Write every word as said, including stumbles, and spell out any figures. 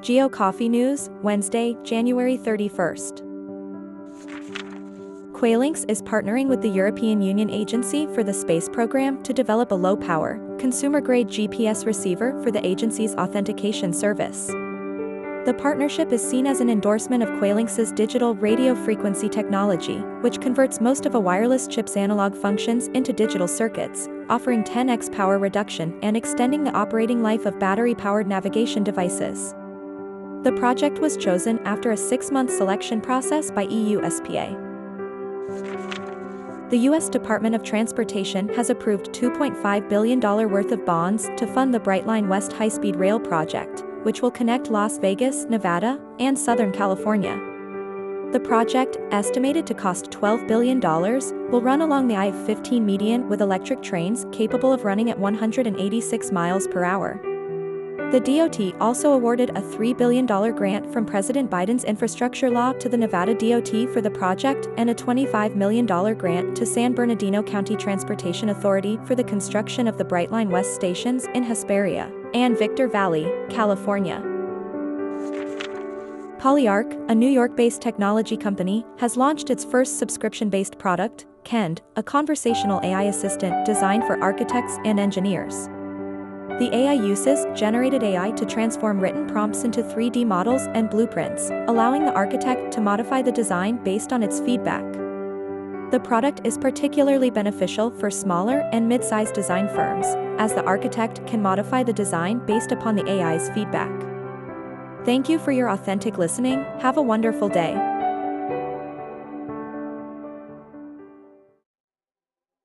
Geo Coffee News, Wednesday, January thirty-first. Qualinx is partnering with the European Union Agency for the Space Program to develop a low-power, consumer-grade G P S receiver for the agency's authentication service. The partnership is seen as an endorsement of Qualinx's digital radio frequency technology, which converts most of a wireless chip's analog functions into digital circuits, offering ten x power reduction and extending the operating life of battery-powered navigation devices. The project was chosen after a six-month selection process by E U S P A. The U S Department of Transportation has approved two point five billion dollars worth of bonds to fund the Brightline West high-speed rail project, which will connect Las Vegas, Nevada, and Southern California. The project, estimated to cost twelve billion dollars, will run along the I fifteen median with electric trains capable of running at one hundred eighty-six miles per hour. The D O T also awarded a three billion dollars grant from President Biden's infrastructure law to the Nevada D O T for the project and a twenty-five million dollars grant to San Bernardino County Transportation Authority for the construction of the Brightline West stations in Hesperia and Victor Valley, California. Poliark, a New York-based technology company, has launched its first subscription-based product, Kend, a conversational A I assistant designed for architects and engineers. The A I uses generated A I to transform written prompts into three D models and blueprints, allowing the architect to modify the design based on its feedback. The product is particularly beneficial for smaller and mid-sized design firms, as the architect can modify the design based upon the A I's feedback. Thank you for your authentic listening. Have a wonderful day.